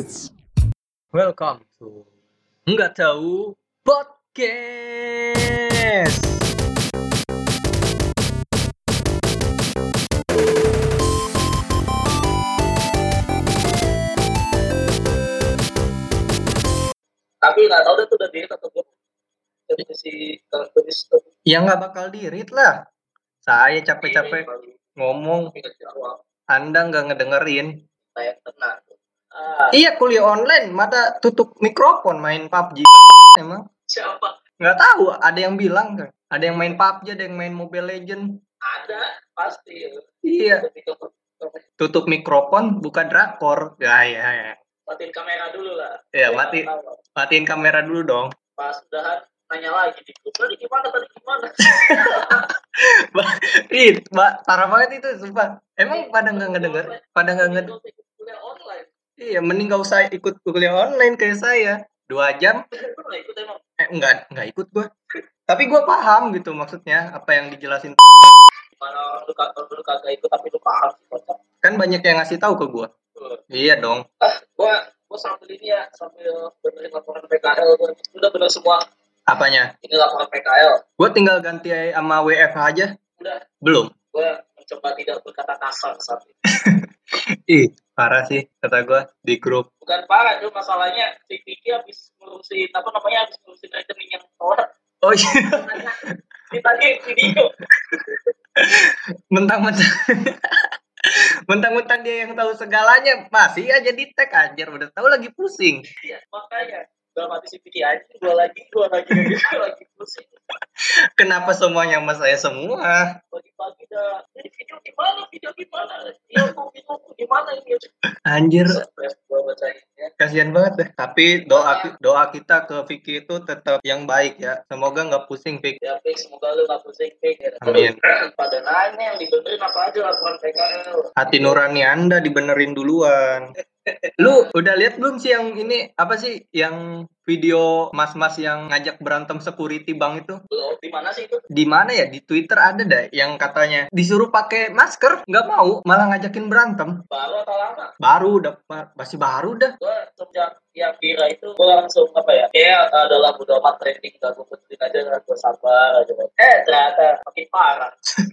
Podcast. Welcome to Nggak Tahu Podcast. Tapi nggak tahu itu udah diread atau belum. Ya nggak bakal diread lah. Saya capek-capek ngomong. Anda nggak ngedengerin. Kayak tenang. Iya, kuliah online, mata tutup mikrofon main PUBG. Emang siapa? Nggak tahu, ada yang bilang kan. Ada yang main PUBG, ada yang main Mobile Legends. Ada, pasti. Iya. Tutup mikrofon, buka drakor. Ya. Matiin kamera dulu lah. Iya, matiin kamera dulu dong. Pas udahan nanya lagi di grup tadi gimana? Rit, parah banget itu, sumpah. Emang pada nggak ngedenger, kuliah online. Iya, mending gak usah ikut kuliah online kayak saya. 2 jam. Gue gak ikut emang. Enggak ikut gue. Tapi gue paham gitu maksudnya. Apa yang dijelasin. Mana lu kagak ikut tapi lu paham. Kan banyak yang ngasih tahu ke gue. Iya dong. Gue sambil ini ya. Sambil benerin laporan PKL. Udah bener semua. Apanya? Ini laporan PKL. Gue tinggal ganti sama WFH aja. Udah. Belum. Gue mencoba tidak berkata kasar saat ini. Ih, parah sih kata gue di grup. Bukan parah, itu masalahnya si Vicky habis ngurusin item yang orang. Oh iya. Ditagih video. Mentang-mentang dia yang tahu segalanya, masih aja di tag anjir, udah tahu lagi pusing. Iya, makanya dalam hati si Vicky aja gue lagi pusing. Kenapa semuanya sama saya semua? Pagi-pagi dah. Jadi video gimana? Anjir, kasihan banget deh. Tapi doa kita ke Vicky itu tetap yang baik ya. Semoga nggak pusing Vicky. Ya Vicky, semoga lu nggak pusing Vicky. Amin. Pada nanya yang dibenerin apa aja laporan PKL. Hati nurani Anda dibenerin duluan. Lu udah lihat belum sih yang ini apa sih yang video mas-mas yang ngajak berantem security bank itu? Belum. Di mana sih itu? Di mana ya? Di Twitter ada dah yang katanya disuruh pakai masker, nggak mau, malah ngajakin berantem. Baru atau lama? Baru, udah masih baru dah. Gua sejak yang kira itu gue langsung apa ya? Kayak dalam udah amat trending, gak gue penting aja, gue sabar aja. Ternyata makin parah.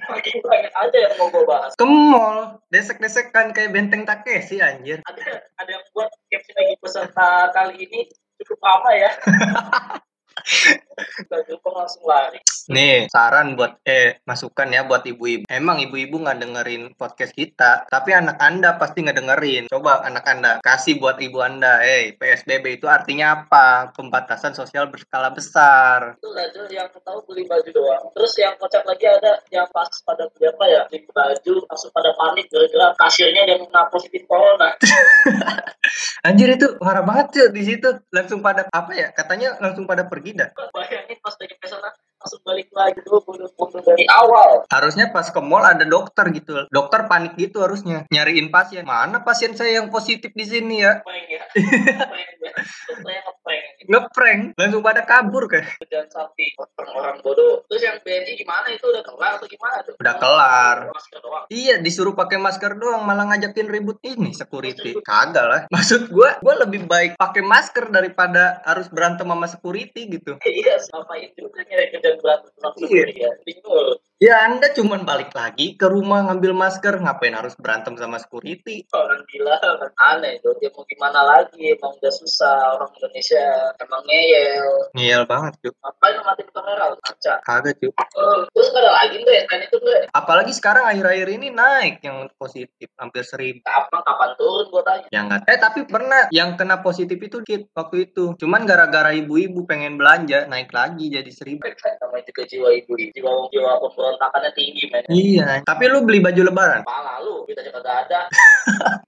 Makin banyak aja yang mau gue bahas. Ke mall, desek-desekan kayak benteng Takeshi anjir. Ada yang buat caption lagi peserta kali ini cukup lama ya. Gak langsung lari. Nih saran buat masukan ya buat ibu-ibu. Emang ibu-ibu nggak dengerin podcast kita, tapi anak Anda pasti nggak dengerin. Coba anak Anda kasih buat ibu Anda. PSBB itu artinya apa? Pembatasan sosial berskala besar. Itu aja yang tahu beli baju doang. Terus yang kocak lagi ada yang pas pada berapa ya? Beli baju langsung pada panik gara-gara kasirnya yang kena positif corona. Anjir itu parah banget tuh di situ. Langsung pada apa ya? Katanya langsung pada pergi dah. Bayangin pas dari pesona. Langsung balik lagi dulu bunuh dari awal. Harusnya pas ke mall ada dokter gitu. Dokter panik gitu harusnya nyariin pasien. Mana pasien saya yang positif di sini ya? Prank ya. Saya ngeprank. Langsung pada kabur kayak. Dan sapi orang bodoh. Terus yang BNI gimana itu udah kelar atau gimana tuh? Udah kelar. Masker doang. Iya, disuruh pakai masker doang malah ngajakin ribut ini security. Kagak lah. Maksud gue lebih baik pakai masker daripada harus berantem sama security gitu. Iya, ngapain juga nyari ya Anda cuman balik lagi ke rumah ngambil masker, ngapain harus berantem sama security? Orang gila, orang aneh tuh. Dia mau gimana lagi? Emang udah susah orang Indonesia, emang ngeyel banget tuh. Ngapain matiin kamera lu kaca? Kagak tuh. Terus ada lagi tuh yang itu tuh. Apalagi sekarang akhir-akhir ini naik yang positif hampir 1,000. Kapan turun gua tanya? Ya nggak. Tapi pernah yang kena positif itu dikit waktu itu. Cuman gara-gara ibu-ibu pengen belanja naik lagi jadi 1,000. Sama juga jiwa ibu-ibu, jiwa pemberontakannya tinggi men. Iya, tapi lu beli baju lebaran? Pala lu, duit aja kagak ada.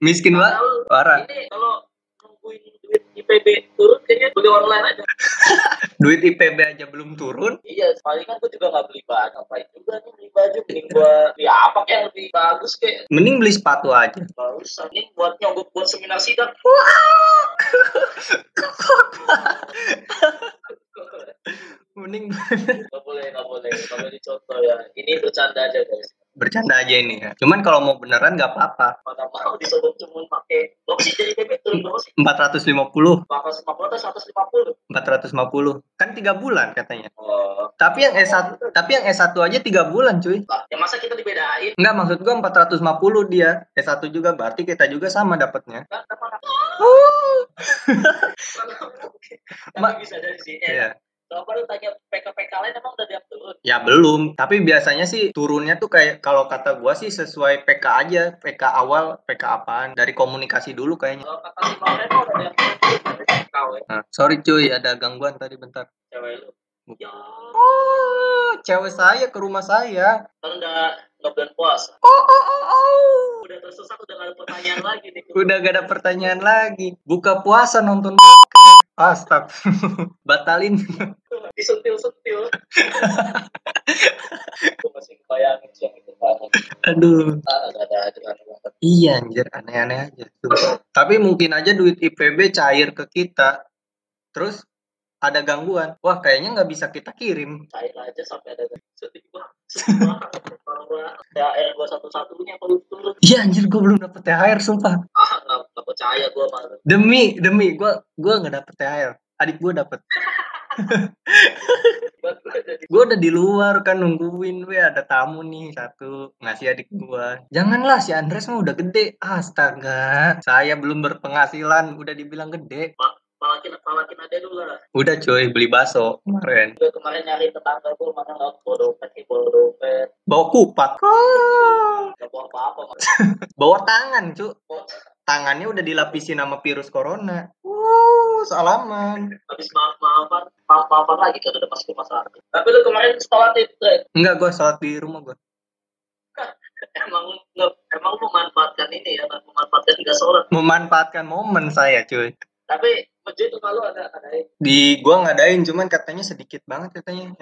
Miskin banget, parah. Ini kalau nungguin duit IPB turun kayaknya beli online aja. Duit IPB aja belum turun? Iya, paling kan gue juga gak beli baju. Ngapain juga nih beli baju, mending gue beli apa kayak lebih bagus kayak. Mending beli sepatu aja. Gak usah, mending buat nyogok buat seminar sidang. Mending nggak boleh dicontoh ya, ini bercanda aja guys, bercanda aja ini ya. Cuman kalau mau beneran nggak apa-apa, kalau mau disobok cuma pakai blok sih jadi debit turun terus? 450. 450 atau 150? 450. Kan 3 bulan katanya. Oh. Tapi yang S1, oh, tapi yang S1 aja 3 bulan, cuy. Nah, ya masa kita dibedain? Enggak, maksud gua 450 dia. S1 juga, berarti kita juga sama dapatnya. Tapi bisa dari sini. Iya. Kalau baru tanya PK-PK lain emang udah diam turun? Ya belum, tapi biasanya sih turunnya tuh kayak kalau kata gua sih sesuai PK aja, PK awal, PK apaan, dari komunikasi dulu kayaknya. Kalau kata si Maulana emang udah diam turun. Nah, sorry cuy, ada gangguan tadi bentar. Cewek lu? Ya. Oh, cewek saya ke rumah saya. Kalau nggak bulan puasa. Oh. Udah tersesat, udah nggak ada pertanyaan lagi nih. Udah nggak ada pertanyaan lagi. Buka puasa nonton. Astag, batalin. Disentil-sentil. Gue masih bayangin siang itu banget. Aduh. Ada. Iya anjir, aneh-aneh aja. Tapi mungkin aja duit IPB cair ke kita. Terus ada gangguan. Wah, kayaknya nggak bisa kita kirim. Cair aja sampai ada gangguan. Sedih banget. Bahwa THR gue satu-satunya perlu turun. Iya anjir, gue belum dapet THR, sumpah. Gak percaya gue malu. Demi gue nggak dapet THR, adik gue dapet. Gue udah di luar kan nungguin, ada tamu nih satu ngasih adik gue. Janganlah, si Andres mah udah gede. Astaga, saya belum berpenghasilan udah dibilang gede. Malakin aja dulu lah. Udah cuy, beli bakso kemarin. Gue kemarin nyari tetangga gue, mana nggak bawa dompet, bawa kupat. Gak bawa apa-apa. Bawa tangan cu. Tangannya udah dilapisi nama virus corona. Salaman. Habis maafan lagi kan udah masuk rumah sakit. Tapi lu kemarin sholat itu? Enggak, gue sholat di rumah gue. Emang memanfaatkan ini ya, memanfaatkan tiga sholat. Memanfaatkan momen saya cuy. Tapi masjid itu kalau ada. Di gua ngadain, cuman katanya sedikit banget katanya.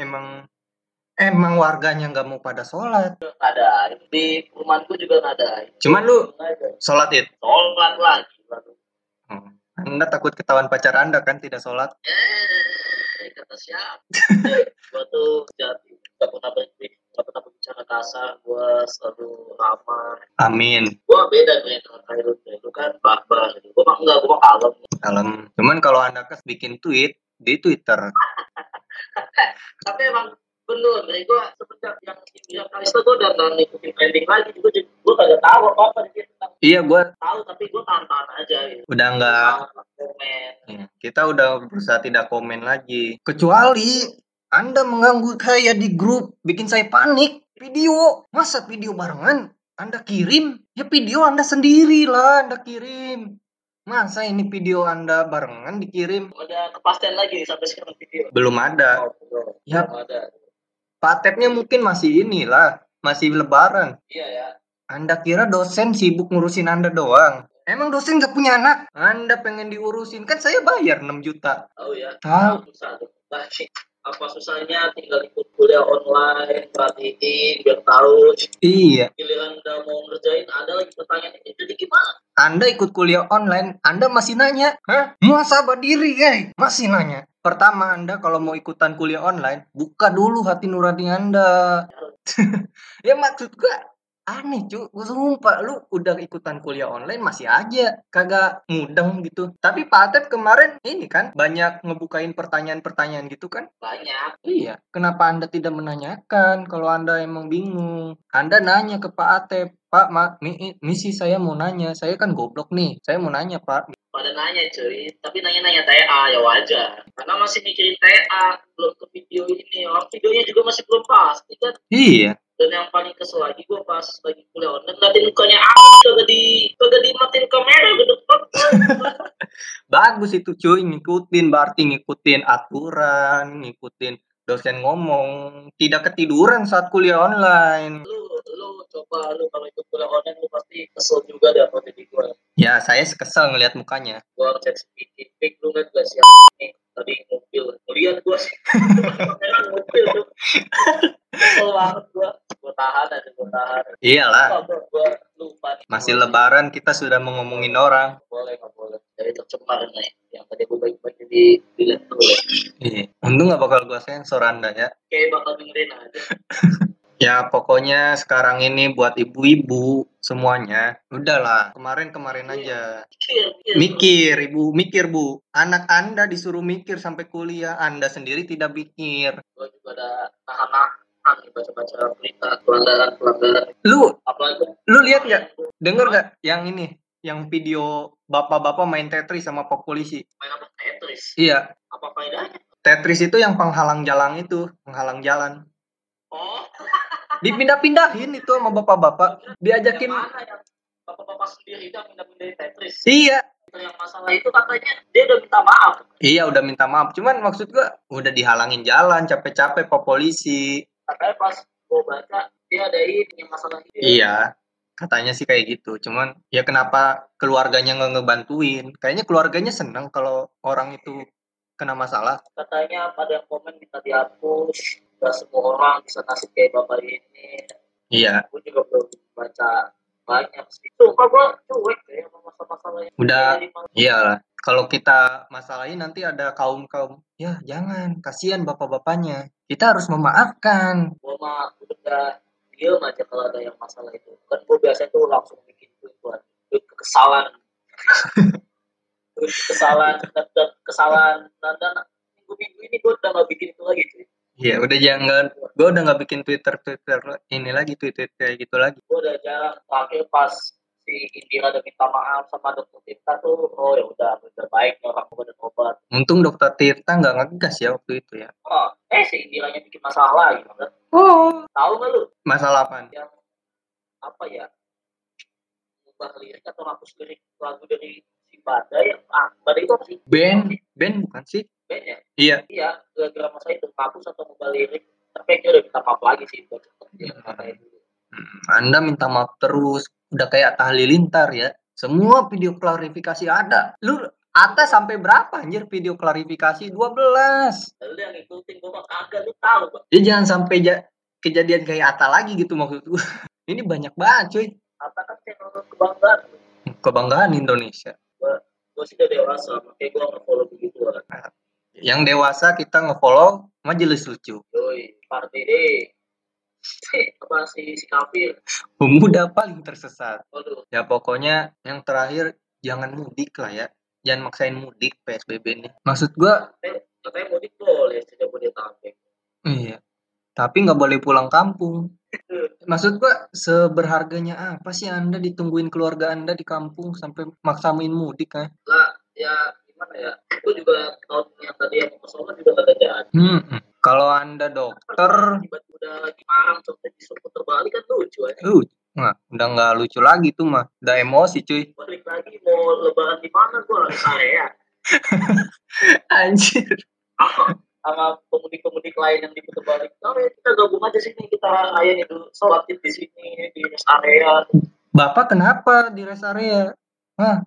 Emang warganya nggak mau pada sholat. Ngadain di rumahku juga ngadain. Cuman lu sholat itu? Sholat lagi. Anda takut ketahuan pacar Anda kan tidak sholat? Kata siapa? Gua tuh jati nggak pernah berbicara kasar. Gua selalu ramah. Amin. Gua beda nih dengan Kairul. Itu kan baper. Gua mah kalem. Kalem. Cuman kalau Anda kes bikin tweet di Twitter. Tapi emang bener, gue semenjak yang tiap kali itu gue udah gak ngikutin trending lagi, gue kagak tahu apa gitu. Iya, gue tahu tapi gue tahan aja. Gitu. Udah nggak komen. Ya, kita udah berusaha tidak komen lagi. Kecuali Anda mengganggu saya di grup, bikin saya panik. Video, masa video barengan? Anda kirim? Ya video Anda sendiri lah, Anda kirim. Masa ini video Anda barengan dikirim? Udah kepastian lagi sampai sekarang video? Belum ada. Belum ada. Patepnya mungkin masih inilah, masih lebaran. Iya ya. Anda kira dosen sibuk ngurusin Anda doang? Emang dosen gak punya anak? Anda pengen diurusin, kan saya bayar 6 juta. Oh ya. Tahu. Susah. Apa susahnya tinggal ikut kuliah online, perhatiin, biar tahu. Iya. Giliran udah mau ngerjain, Anda lagi pertanyaan ini, jadi gimana? Anda ikut kuliah online, Anda masih nanya, hah? Muhasabah diri, guys. Masih nanya. Pertama, Anda kalau mau ikutan kuliah online, buka dulu hati nurani Anda. Ya maksud gue, aneh cu. Gue sumpah, lu udah ikutan kuliah online masih aja kagak mudeng gitu. Tapi Pak Atep kemarin ini kan banyak ngebukain pertanyaan-pertanyaan gitu kan? Banyak. Iya, kenapa Anda tidak menanyakan kalau Anda emang bingung? Anda nanya ke Pak Atep, Pak, misi saya mau nanya, saya kan goblok nih, saya mau nanya Pak. Pada nanya cuy, tapi nanya-nanya TA ya wajar. Karena masih mikirin TA, belum ke video ini. Orang videonya juga masih belum pasti kan? Iya. Dan yang paling kesel lagi gue pas lagi kuliah online, nanti mukanya kagak di matiin kamera gitu. Bagus itu cuy, ngikutin, berarti ngikutin aturan, ngikutin dosen ngomong, tidak ketiduran saat kuliah online. Lu kalau ikut kuliah online lu pasti kesel juga deh sama diri gue. Ya, saya kesel ngelihat mukanya. Gua cek speaking, lu nggak siap nih tadi mobil. Lihat gua sih, memang mobil tuh. Kesel banget gua tahan. Iyalah. Gua lupa. Masih lebaran kita sudah ngomongin orang. Boleh. Jadi tercemar nih. Yang tadi gua baik-baik jadi bilang tuh. Iya. Untung nggak bakal gua sensor Anda ya. Kayak bakal dengerin aja. Ya pokoknya sekarang ini buat ibu-ibu semuanya. Udahlah, kemarin-kemarin aja. Mikir, Bu. Anak Anda disuruh mikir sampai kuliah, Anda sendiri tidak mikir. Gua juga ada tahan-tahan baca-baca berita pelanggaran. Lu lihat nggak? Dengar nggak yang ini? Yang video bapak-bapak main Tetris sama Pak Polisi. Main apa Tetris? Iya. Apa faedahnya? Tetris itu yang penghalang jalan. Oh. Dipindah-pindahin itu sama bapak-bapak. Diajakin. Mana yang bapak-bapak sendiri udah pindah-pindahin Tetris? Iya. Yang masalah itu katanya dia udah minta maaf. Iya udah minta maaf. Cuman maksud gua udah dihalangin jalan capek-capek Pak Polisi. Katanya pas gua baca dia ada ini masalah ini. Iya. Katanya sih kayak gitu, cuman ya kenapa keluarganya nggak ngebantuin? Kayaknya keluarganya seneng kalau orang itu kena masalah. Katanya pada yang komen minta dihapus, nggak semua orang bisa nasib kayak bapak ini. Iya. Aku juga belum baca banyak sih. Sumpah gue cuek ya masalah-masalahnya. Udah, iyalah. Kalau kita masalahin nanti ada kaum-kaum, ya jangan, kasihan bapak-bapaknya. Kita harus memaafkan. Gue mah udah diam aja kalau ada yang masalah itu. Kan gue biasanya tuh langsung bikin tweet buat kekesalan dan minggu ini gue udah gak bikin itu lagi cuy. Iya udah jangan, gue udah gak bikin Twitter ini lagi, tweet kayak gitu lagi. Gue udah jarang. Terakhir pas si Indira udah minta maaf sama dokter Tirta tuh, oh ya udah baik ya orang udah obat. Untung dokter Tirta nggak ngegas ya waktu itu ya. Oh, si Indiranya bikin masalah gitu kan? Oh. Tahu nggak lu? Masalah apa? Yang apa ya, ubah lirik atau hapus lirik lagu dari si Badai yang Badai itu apa sih? Ben bukan sih? Ben ya? Iya, gara-gara masa itu hapus atau ubah lirik, tapi dia udah minta maaf lagi sih buat katanya dulu. Anda minta maaf terus, udah kayak Tahlilintar ya, semua video klarifikasi ada. Lu atas sampai berapa anjir video klarifikasi? 12. Lu yang ngikutin gua kagak, lu tahu Pak. Ya jangan sampai kejadian kayak Atta lagi gitu maksud gua. Ini banyak banget cuy. Atta kan channel kebanggaan Indonesia. Gue sih udah dewasa, makanya gue nge-follow begitu lah. Yang dewasa kita nge-follow Majelis Lucu. Yoi, party deh. Apa sih si kafir? Pemuda paling tersesat. Aduh. Ya pokoknya yang terakhir jangan mudik lah ya. Jangan maksain mudik PSBB nih. Maksud gue. Katanya mudik boleh, sudah boleh tampil. Iya. Tapi nggak boleh pulang kampung. Maksud gua seberharganya apa sih Anda ditungguin keluarga Anda di kampung sampai maksamin mudik kan? Lah, ya gimana ya? Itu juga tahun yang tadi yang kosongan juga nggak ada jalan. Kalau Anda dokter, udah lagi marah sampai disuruh terbalik kan lucu aja. Nah, udah nggak lucu lagi tuh mah, udah emosi cuy. Balik lagi mau lebaran di mana gua lagi Korea. Anjir. Sama pemudik-pemudik lain yang diputar balik. Oh ya kita gabung aja sini, kita layani dulu sholat di sini di rest area. Bapak kenapa di rest area?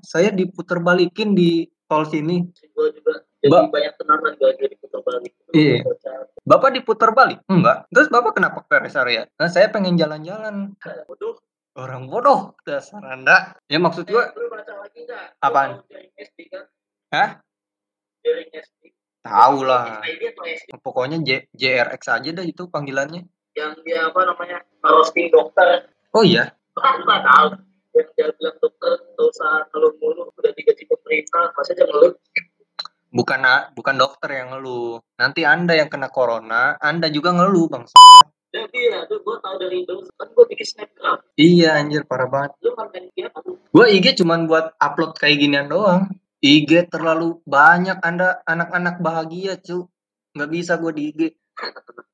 Saya diputar balikin di tol sini. Gue juga jadi banyak kenangan gak diputar balik. Iya. Bapak diputar balik? Enggak. Terus bapak kenapa ke rest area? Nah, saya pengen jalan-jalan. Bodoh. Orang bodoh dasar Anda. Ya maksud gue. Lu baca lagi nggak? Apaan? Jaring SD kan? Hah? Jaring SD. Tahu lah. Pokoknya JRX aja dah itu panggilannya. Yang dia apa namanya? Roasting dokter. Oh iya. Enggak tahu. Yang dia bilang dokter enggak usah ngeluh mulu, udah digaji pemerintah, masa aja ngeluh. Bukan dokter yang ngeluh. Nanti Anda yang kena corona, Anda juga ngeluh, Bang. Ya iya, tuh gua tahu dari itu. Kan gua bikin Snapgram. Iya anjir, parah banget. Lu konten dia apa tuh? Gua IG cuman buat upload kayak ginian doang. IG terlalu banyak Anda anak-anak bahagia cu. Gak bisa gue di IG.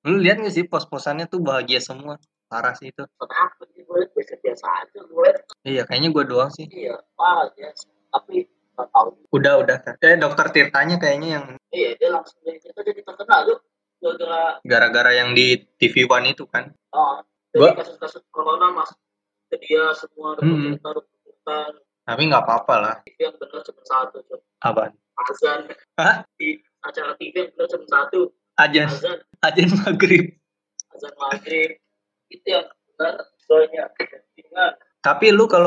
Lu lihat gak sih pos-posannya tuh bahagia semua. Parah sih itu. Kenapa sih gue biasa aja gue. Iya kayaknya gue doang sih. Iya bahagia. Tapi gak tau. Udah kayak dokter Tirtanya kayaknya yang. Iya dia langsung dari Tirta jadi terkenal tuh. Gara-gara yang di TV One itu kan. Oh jadi kasus-kasus corona mas. Dia semua dokter Tirta. Tapi nggak apa-apa lah. TV yang benar cuma satu. Apaan? Azan. Hah? Di acara TV yang benar cuma satu. Azan maghrib. Azan maghrib. Itu yang benar soalnya. Ingat. Tapi lu kalau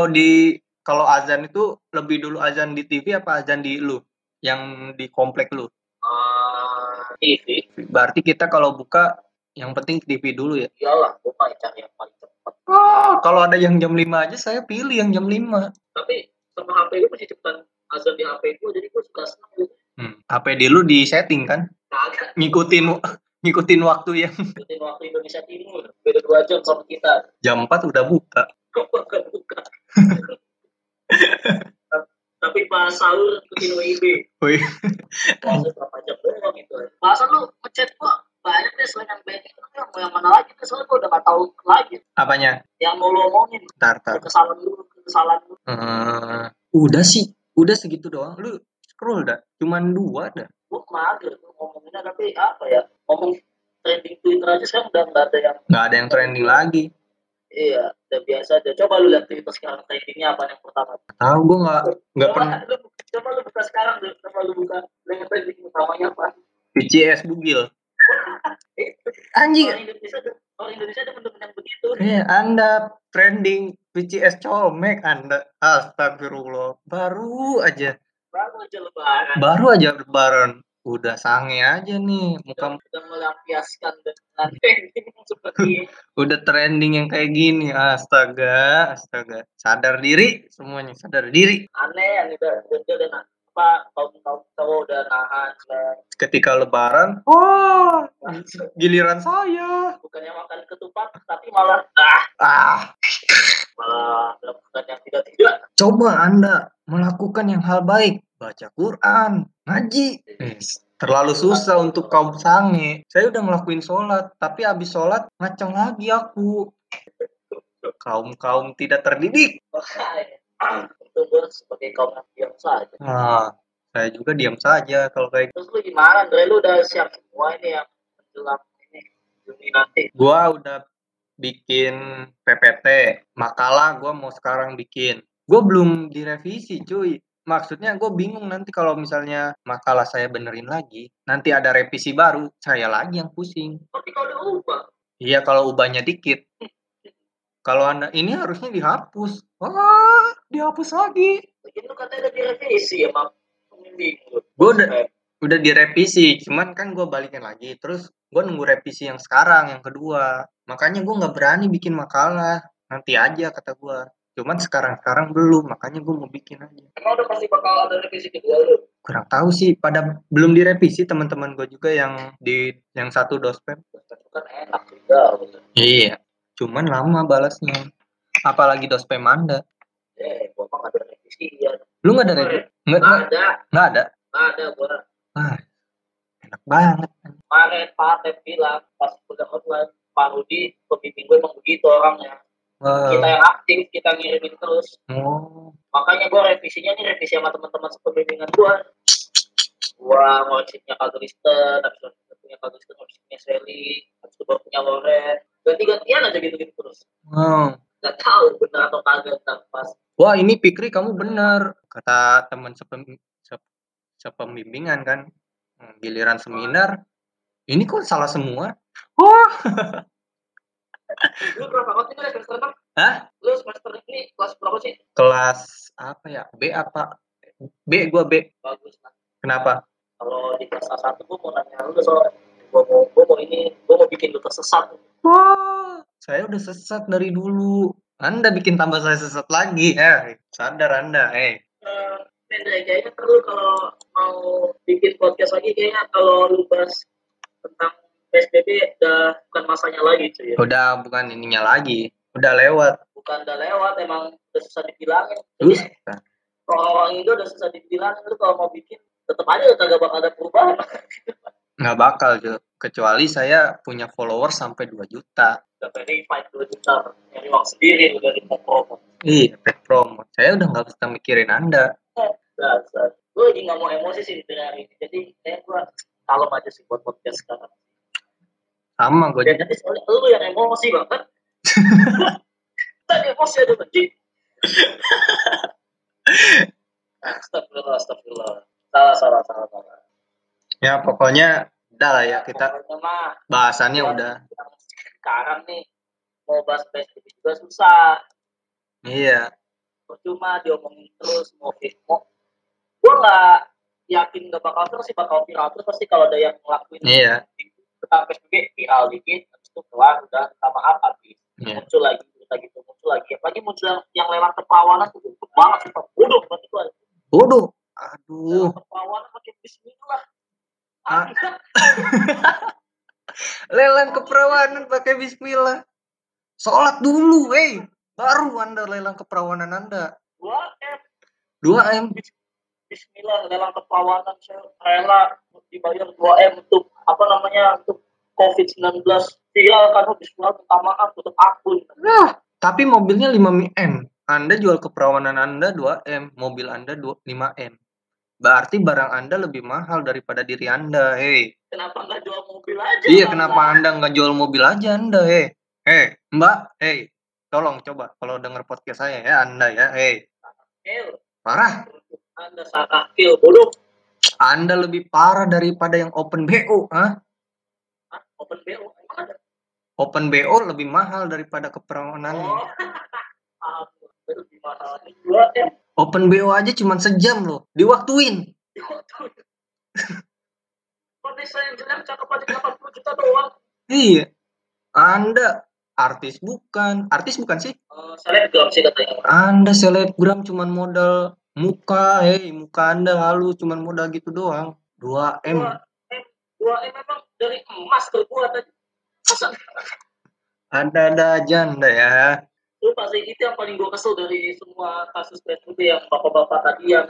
azan itu lebih dulu azan di TV apa azan di lu? Yang di komplek lu? TV. Berarti kita kalau buka Yang penting TV dulu ya. Iyalah, gue pengen cari yang paling cepat. Oh, kalau ada yang jam 5 aja saya pilih yang jam 5. Tapi sama HP gue masih cepetan azan di HP gue, jadi gue suka senang gitu. HP dulu di setting kan? Kagak. Ngikutin waktu yang ngikutin waktu Indonesia Timur. Beda 2 jam sama kita. Jam 4 udah buka. Enggak buka. Tapi pas sahur ngikutin WIB. Wih. Masuk berapa jam doang gitu. Masa lu ngechat gua? Banyak deh selain yang band itu, mau yang mana lagi deh, soalnya gue udah gak tahu lagi. Apanya? Yang mau lo omongin. Ntar. Kesalahan dulu. Udah sih, udah segitu doang. Lu scroll dah, cuman 2 dah. Gue mager ngomonginnya, tapi apa ya, ngomong trending Twitter aja sekarang udah gak ada yang... Gak ada yang trending lagi. Iya, udah biasa aja. Coba lu lihat Twitter sekarang trendingnya apa yang pertama. Tahu gue gak pernah. Coba lu buka sekarang, coba lu buka trending utamanya apa. PCS Bugil. Anjing. Orang Indonesia ada teman-teman yang begitu. Iya, Anda trending VCS colmek Anda. Astagfirullah. Baru aja lebaran. Udah sange aja nih muka. Udah melampiaskan dengan trending seperti ini. Udah trending yang kayak gini. Astaga. Sadar diri semuanya, Aneh yang udah dan kaum cowok udah nahan. Ketika lebaran, giliran saya. Bukannya makan ketupat, tapi malah malah melakukan yang tidak. Coba Anda melakukan yang hal baik, baca Quran, ngaji. Terlalu susah untuk kaum sange. Saya udah ngelakuin sholat, tapi abis sholat ngaceng lagi aku. Kaum tidak terdidik. Itu gue sebagai kaum yang diam saja. Saya juga diam saja kalau kayak. Terus lu gimana, Andre? Lu udah siap semua ini yang menjelang ini Juni nanti? Gue udah bikin PPT, makalah gue mau sekarang bikin. Gue belum direvisi, cuy. Maksudnya gue bingung nanti kalau misalnya makalah saya benerin lagi, nanti ada revisi baru, saya lagi yang pusing. Tapi kalau udah ubah? Iya, kalau ubahnya dikit. Kalau Anda ini harusnya dihapus. Dihapus lagi. Mungkin lu katanya udah direvisi ya, Bang. Gue udah direvisi, cuman kan gue balikin lagi. Terus gue nunggu revisi yang sekarang, yang kedua. Makanya gue nggak berani bikin makalah. Nanti aja kata gue. Cuman sekarang belum, makanya gue mau bikin aja. Emang udah pasti bakal ada revisi kedua lu? Kurang tahu sih. Pada belum direvisi teman-teman gue juga yang satu dospem. Kan enak juga. Iya. Cuman lama balasnya. Apalagi dospem Anda. Gua enggak ada revisian. Lu enggak ada revisi? Enggak ada. Enggak ada gua. Enak banget. Kemarin Pak Tep bilang pas udah online, Pak Rudi pembimbing gue emang begitu orangnya. Kita yang aktif, kita ngirimin terus. Makanya gua revisinya nih revisi sama teman-teman sepembimbingan gua. Gua ngoreksinya kagak listen, habis itu punya kagak listen, ngoreksinya Sally, habis itu baru punya Loren. Ganti-gantian aja gitu-gitu terus. Gak tahu benar atau kagak pas. Wah, ini Pikri kamu benar kata teman sepembimbingan kan. Giliran seminar ini kok salah semua. Lu berapa waktu itu semester 6? Lu semester ini kelas berapa sih? Kelas apa ya? B. Bagus lah. Kenapa? Kalau di kelas 1 gua mau nanya lu soal gue mau bikin lu tersesat. Saya udah sesat dari dulu. Anda bikin tambah saya sesat lagi. Sadar Anda. Kayaknya perlu kalau mau bikin podcast lagi, kayaknya kalau lu bahas tentang PSBB udah bukan masanya lagi cuy. Udah bukan ininya lagi. Udah lewat. Emang udah susah dibilangin. Terus? Orang itu udah susah dibilangin, lu kalau mau bikin tetap aja kagak bakal ada perubahan. Nggak bakal, kecuali saya punya follower sampai 2 juta. Sampai verified 2 juta, nyari uang sendiri udah di promo. Iya, paid promo. Saya udah nggak bisa mikirin Anda. Gue lagi nggak mau emosi sih di hari ini, jadi saya gue kalem aja sih buat podcast sekarang. Sama gue. Jadi soalnya lu yang emosi banget. Tadi emosi aja benci. Astagfirullah. Salah. Ya pokoknya udah lah ya kita bahasannya udah. Sekarang nih mau bahas PSBB juga susah. Iya. Cuma diomongin terus mau Facebook. Gue nggak yakin nggak bakal terus sih bakal viral terus pasti kalau ada yang ngelakuin. Iya. sampai sebagai viral dikit, habis itu kelar udah sama apa sih, muncul lagi, apalagi muncul yang lewat perlawanan itu banget sih, bodoh banget itu. Bodoh, aduh. Perlawanan pakai bismillah. Lelang keperawanan pakai bismillah. Sholat dulu, hey, baru Anda lelang keperawanan Anda. 2M. Bismillah, lelang keperawanan, saya rela dibayar 2M untuk apa namanya, untuk COVID-19. Silakan bismillah pertama untuk akun. Nah, tapi mobilnya 5M. Anda jual keperawanan Anda 2M, mobil Anda 5M. Berarti barang Anda lebih mahal daripada diri Anda, hei. Kenapa nggak jual mobil aja? Iya, kenapa Anda nggak jual mobil aja Anda, hei. Hei, Mbak, hei, tolong coba kalau denger podcast saya ya Anda ya, hei. Parah. Anda salah kill, bodoh. Anda lebih parah daripada yang open BO, ha? Open BO ada. Open BO lebih mahal daripada keperawanannya. Oh. Lebih mahal nih 2M. Open BO aja cuma sejam loh, diwaktuin. Kondisi yang jelek cakap aja 80 juta doang. Iya. Anda artis bukan sih? Selebgram sih katanya. Anda selebgram cuman modal muka, muka Anda halus cuman modal gitu doang. 2M memang dari emas terbuat tadi. Ada aja Anda ya. Lu pasti itu yang paling gue kesel dari semua kasus PSBB yang bapak-bapak tadi yang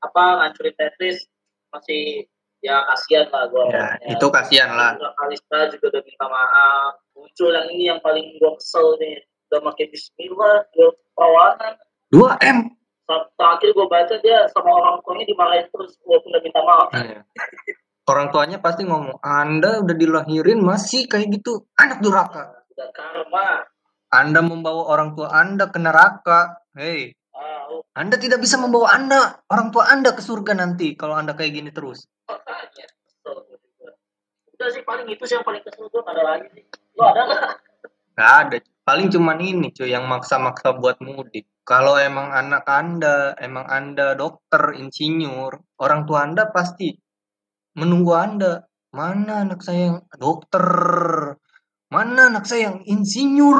apa ngancurin Tetris masih. Ya kasihan lah gue. Ya, itu kasihan lah. Kalista juga udah minta maaf. Muncul yang ini yang paling gue kesel nih. Udah pakai bismillah, jual keperawanan. 2M. Terakhir gue baca dia sama orang tuanya dimarahin terus. Gue udah minta maaf. Ya. Orang tuanya pasti ngomong, Anda udah dilahirin masih kayak gitu. Anak durhaka. Udah karma. Anda membawa orang tua Anda ke neraka. Hei. Anda tidak bisa membawa orang tua Anda ke surga nanti kalau Anda kayak gini terus. Makanya, udah sih paling itu sih yang paling kesel gue, ada lagi sih. Lo ada nggak? Nggak ada. Paling cuman ini cuy yang maksa-maksa buat mudik. Kalau emang anak Anda, dokter, insinyur, orang tua Anda pasti menunggu Anda. Mana anak saya yang dokter? Mana anak saya yang insinyur?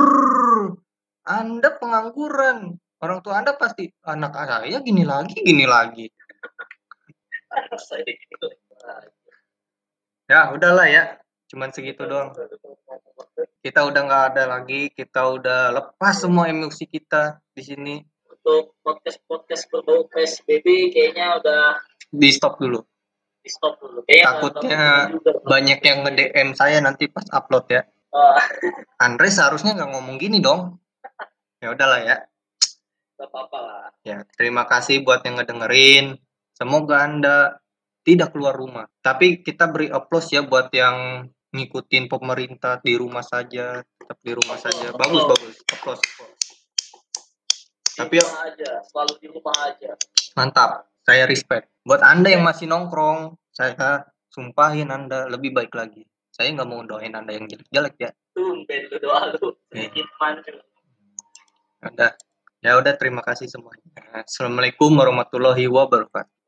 Anda pengangguran. Orang tua Anda pasti anak saya gini lagi. Ya udahlah ya, cuman segitu doang. Kita udah nggak ada lagi, kita udah lepas semua emosi kita di sini. Untuk podcast berbau PSBB kayaknya udah di stop dulu. Kayaknya takutnya banyak yang nge-DM saya nanti pas upload ya. Andre seharusnya nggak ngomong gini dong. Ya udahlah ya. Apa-apa lah. Ya, terima kasih buat yang ngedengerin. Semoga Anda tidak keluar rumah. Tapi kita beri aplaus ya buat yang ngikutin pemerintah di rumah saja, tetap di rumah saja. Bagus. Aplaus. Tapi selalu di rumah aja. Mantap. Saya respect. Buat Anda yang masih nongkrong, saya sumpahin Anda lebih baik lagi. Saya nggak mau doain Anda yang jelek-jelek ya. Tumben lu doa lu. Sedikit maju. Anda. Ya udah, terima kasih semuanya. Assalamualaikum warahmatullahi wabarakatuh.